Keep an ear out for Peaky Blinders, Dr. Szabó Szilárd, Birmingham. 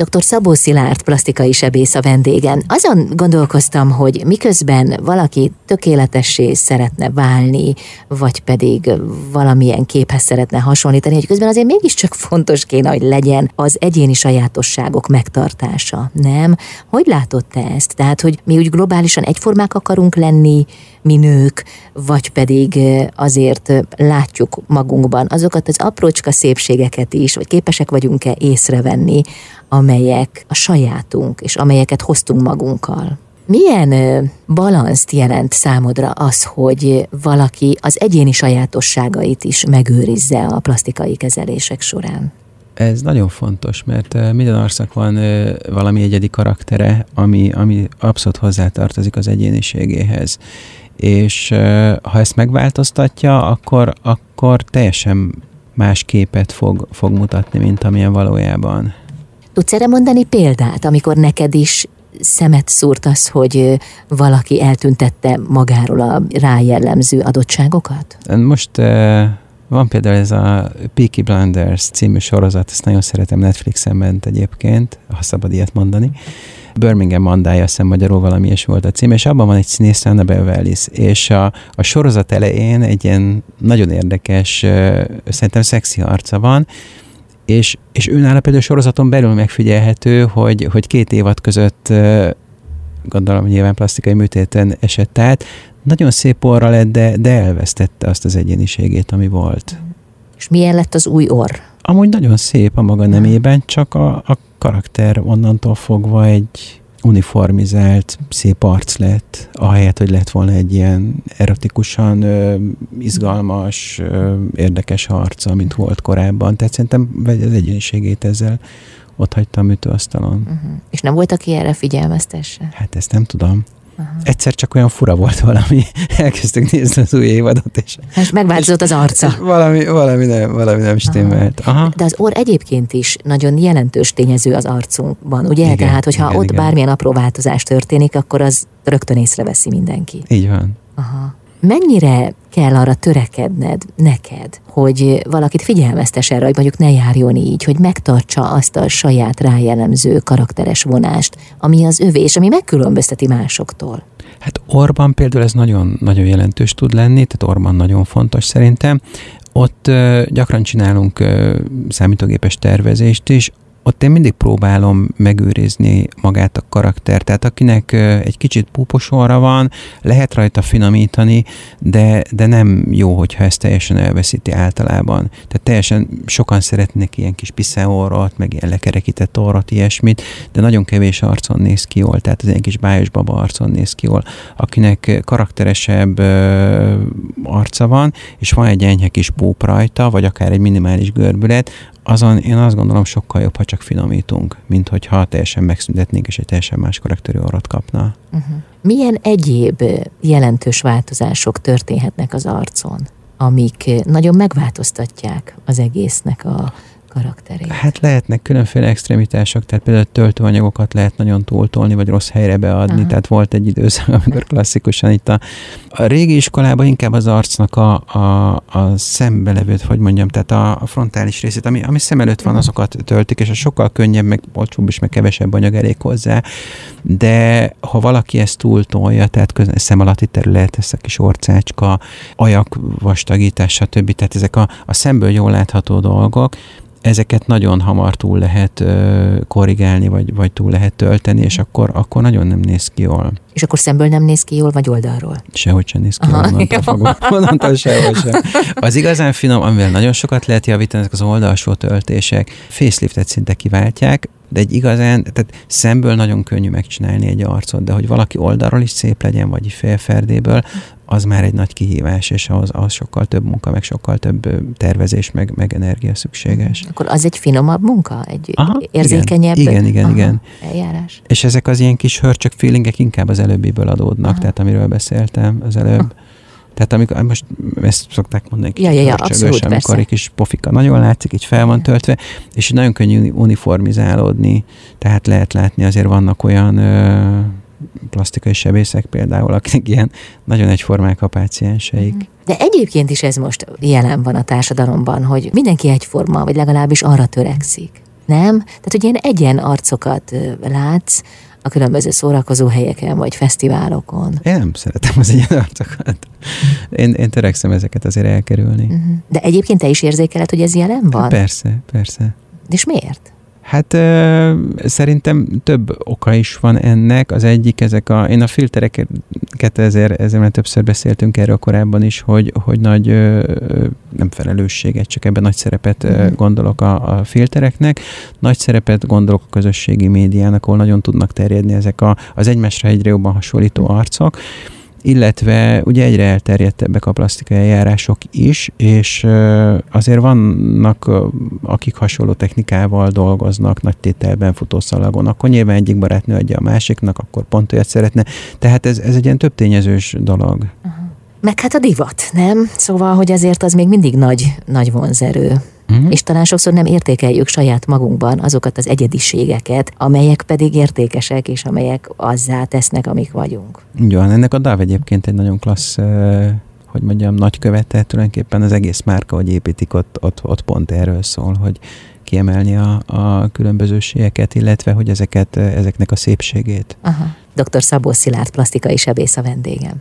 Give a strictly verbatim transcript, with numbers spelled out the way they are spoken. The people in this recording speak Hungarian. doktor Szabó Szilárd plasztikai sebész a vendégen. Azon gondolkoztam, hogy miközben valaki tökéletessé szeretne válni, vagy pedig valamilyen képhez szeretne hasonlítani, hogy közben azért mégiscsak fontos kéne, hogy legyen az egyéni sajátosságok megtartása, nem? Hogy látod te ezt? Tehát, hogy mi úgy globálisan egyformák akarunk lenni, mi nők, vagy pedig azért látjuk magunkban azokat az aprócska szépségeket is, vagy képesek vagyunk-e észrevenni, amelyek a sajátunk, és amelyeket hoztunk magunkkal. Milyen balanszt jelent számodra az, hogy valaki az egyéni sajátosságait is megőrizze a plasztikai kezelések során? Ez nagyon fontos, mert minden arcnak van valami egyedi karaktere, ami, ami abszolút hozzátartozik az egyéniségéhez. És ha ezt megváltoztatja, akkor, akkor teljesen más képet fog, fog mutatni, mint amilyen valójában. Tudsz erre mondani példát, amikor neked is szemet szúrt az, hogy valaki eltüntette magáról a rájellemző adottságokat? Most van például ez a Peaky Blinders című sorozat, ezt nagyon szeretem, Netflixen ment egyébként, ha szabad ilyet mondani. Birmingham mandája, azt hiszem magyarul valami is volt a cím, és abban van egy színész, Annabelle Wallis, és a, a sorozat elején egy ilyen nagyon érdekes, szerintem szexi arca van, és, és őnála például sorozaton belül megfigyelhető, hogy, hogy két évad között, gondolom nyilván plasztikai műtéten esett át, nagyon szép orra lett, de, de elvesztette azt az egyéniségét, ami volt. És milyen lett az új orr? Amúgy nagyon szép a maga nemében, csak a, a karakter onnantól fogva egy uniformizált, szép arc lett, ahelyett, hogy lett volna egy ilyen erotikusan ö, izgalmas, ö, érdekes arca, mint volt korábban. Tehát szerintem az egyéniségét ezzel ott hagyta a műtőasztalon. Uh-huh. És nem volt, aki erre figyelmeztesse? Hát ezt nem tudom. Aha. Egyszer csak olyan fura volt valami, elkezdtük nézni az új évadot, és... és megváltozott az arca. És valami, valami nem, valami nem stimmelt. Aha. De az orr egyébként is nagyon jelentős tényező az arcunkban, ugye? Igen, tehát, hogyha igen, ott igen. bármilyen apró változás történik, akkor az rögtön észreveszi mindenki. Így van. Aha. Mennyire kell arra törekedned neked, hogy valakit figyelmeztes erre, hogy mondjuk ne járjon így, hogy megtartsa azt a saját rájellemző karakteres vonást, ami az övé, és ami megkülönbözteti másoktól? Hát orrban például ez nagyon, nagyon jelentős tud lenni, tehát orrban nagyon fontos szerintem. Ott ö, gyakran csinálunk ö, számítógépes tervezést is, ott én mindig próbálom megőrizni magát a karaktert, tehát akinek egy kicsit púpos orra van, lehet rajta finomítani, de, de nem jó, hogyha ezt teljesen elveszíti általában. Tehát teljesen sokan szeretnek ilyen kis piszeorrot, meg ilyen lekerekített orrot, ilyesmit, de nagyon kevés arcon néz ki jól, tehát az ilyen kis bájos baba arcon néz ki jól, akinek karakteresebb ö, arca van, és van egy enyhe kis púp rajta, vagy akár egy minimális görbület, azon én azt gondolom sokkal jobb, ha csak finomítunk, mint hogyha teljesen megszüntetnénk, és egy teljesen más karakterű orrot kapna. Uh-huh. Milyen egyéb jelentős változások történhetnek az arcon, amik nagyon megváltoztatják az egésznek a karakterét? Hát lehetnek különféle extremitások, tehát például töltőanyagokat lehet nagyon túltolni, vagy rossz helyre beadni, uh-huh. tehát volt egy időszak, amikor klasszikusan itt a, a régi iskolában inkább az arcnak a, a, a szembelevőt, hogy mondjam, tehát a, a frontális részét, ami, ami szem előtt van, azokat töltik, és az sokkal könnyebb, meg olcsóbb és meg kevesebb anyag elég hozzá, de ha valaki ezt túltolja, tehát közben szem alatti terület, ez a kis orcácska, ajak vastagítás, stb. Tehát ezek a, a szemből jól látható dolgok, ezeket nagyon hamar túl lehet ö, korrigálni, vagy, vagy túl lehet tölteni, és akkor, akkor nagyon nem néz ki jól. És akkor szemből nem néz ki jól, vagy oldalról? Sehogy sem néz ki jól, onnantól fogva, onnantól sehogy sem. Az igazán finom, amivel nagyon sokat lehet javítani, ezek az oldalsó töltések, faceliftet szinte kiváltják, de egy igazán, tehát szemből nagyon könnyű megcsinálni egy arcot, de hogy valaki oldalról is szép legyen, vagy félferdéből, az már egy nagy kihívás, és ahhoz, ahhoz sokkal több munka, meg sokkal több tervezés, meg, meg energia szükséges. Akkor az egy finomabb munka? Egy Aha, érzékenyebb? Igen, igen, Aha, igen. Eljárás. És ezek az ilyen kis hörcsök feelingek inkább az előbbiből adódnak, Aha. tehát amiről beszéltem az előbb. Aha. Tehát amikor, most ezt szokták mondani, ja, ja, ja, abszolút, amikor persze. egy kis pofika nagyon látszik, így fel van töltve, és nagyon könnyű uniformizálódni, tehát lehet látni, azért vannak olyan ö, plasztikai sebészek például, akik ilyen nagyon egyformák a pácienseik. Mm. De egyébként is ez most jelen van a társadalomban, hogy mindenki egyforma, vagy legalábbis arra törekszik. nem? Tehát, hogy ilyen egyen arcokat látsz a különböző szórakozóhelyeken vagy fesztiválokon. Én nem szeretem az ilyen arcokat. Én, én törekszem ezeket azért elkerülni. Uh-huh. De egyébként te is érzékeled, hogy ez jelen van? Persze, persze. És miért? Hát euh, szerintem több oka is van ennek. Az egyik ezek a... Én a filtereket ezért, ezért már többször beszéltünk erről korábban is, hogy, hogy nagy ö, nem felelősséget, csak ebben nagy szerepet mm. gondolok a, a filtereknek. Nagy szerepet gondolok a közösségi médiának, ahol nagyon tudnak terjedni ezek a, az egymásra egyre jobban hasonlító arcok. Illetve ugye egyre elterjedtebbek a plasztikai eljárások is, és azért vannak, akik hasonló technikával dolgoznak, nagy tételben, futószalagon, akkor nyilván egyik barátnő adja a másiknak, akkor pont olyat szeretne. Tehát ez, ez egy ilyen több tényezős dolog. Meg hát a divat, nem? Szóval, hogy azért az még mindig nagy, nagy vonzerő. Mm-hmm. És talán sokszor nem értékeljük saját magunkban azokat az egyediségeket, amelyek pedig értékesek, és amelyek azzá tesznek, amik vagyunk. Így van, ennek a dáv egyébként egy nagyon klassz, hogy mondjam, nagykövete, tulajdonképpen az egész márka, hogy építik, ott, ott, ott pont erről szól, hogy kiemelni a, a különbözőségeket, illetve hogy ezeket, ezeknek a szépségét. Aha. doktor Szabó Szilárd plasztikai sebész a vendégem.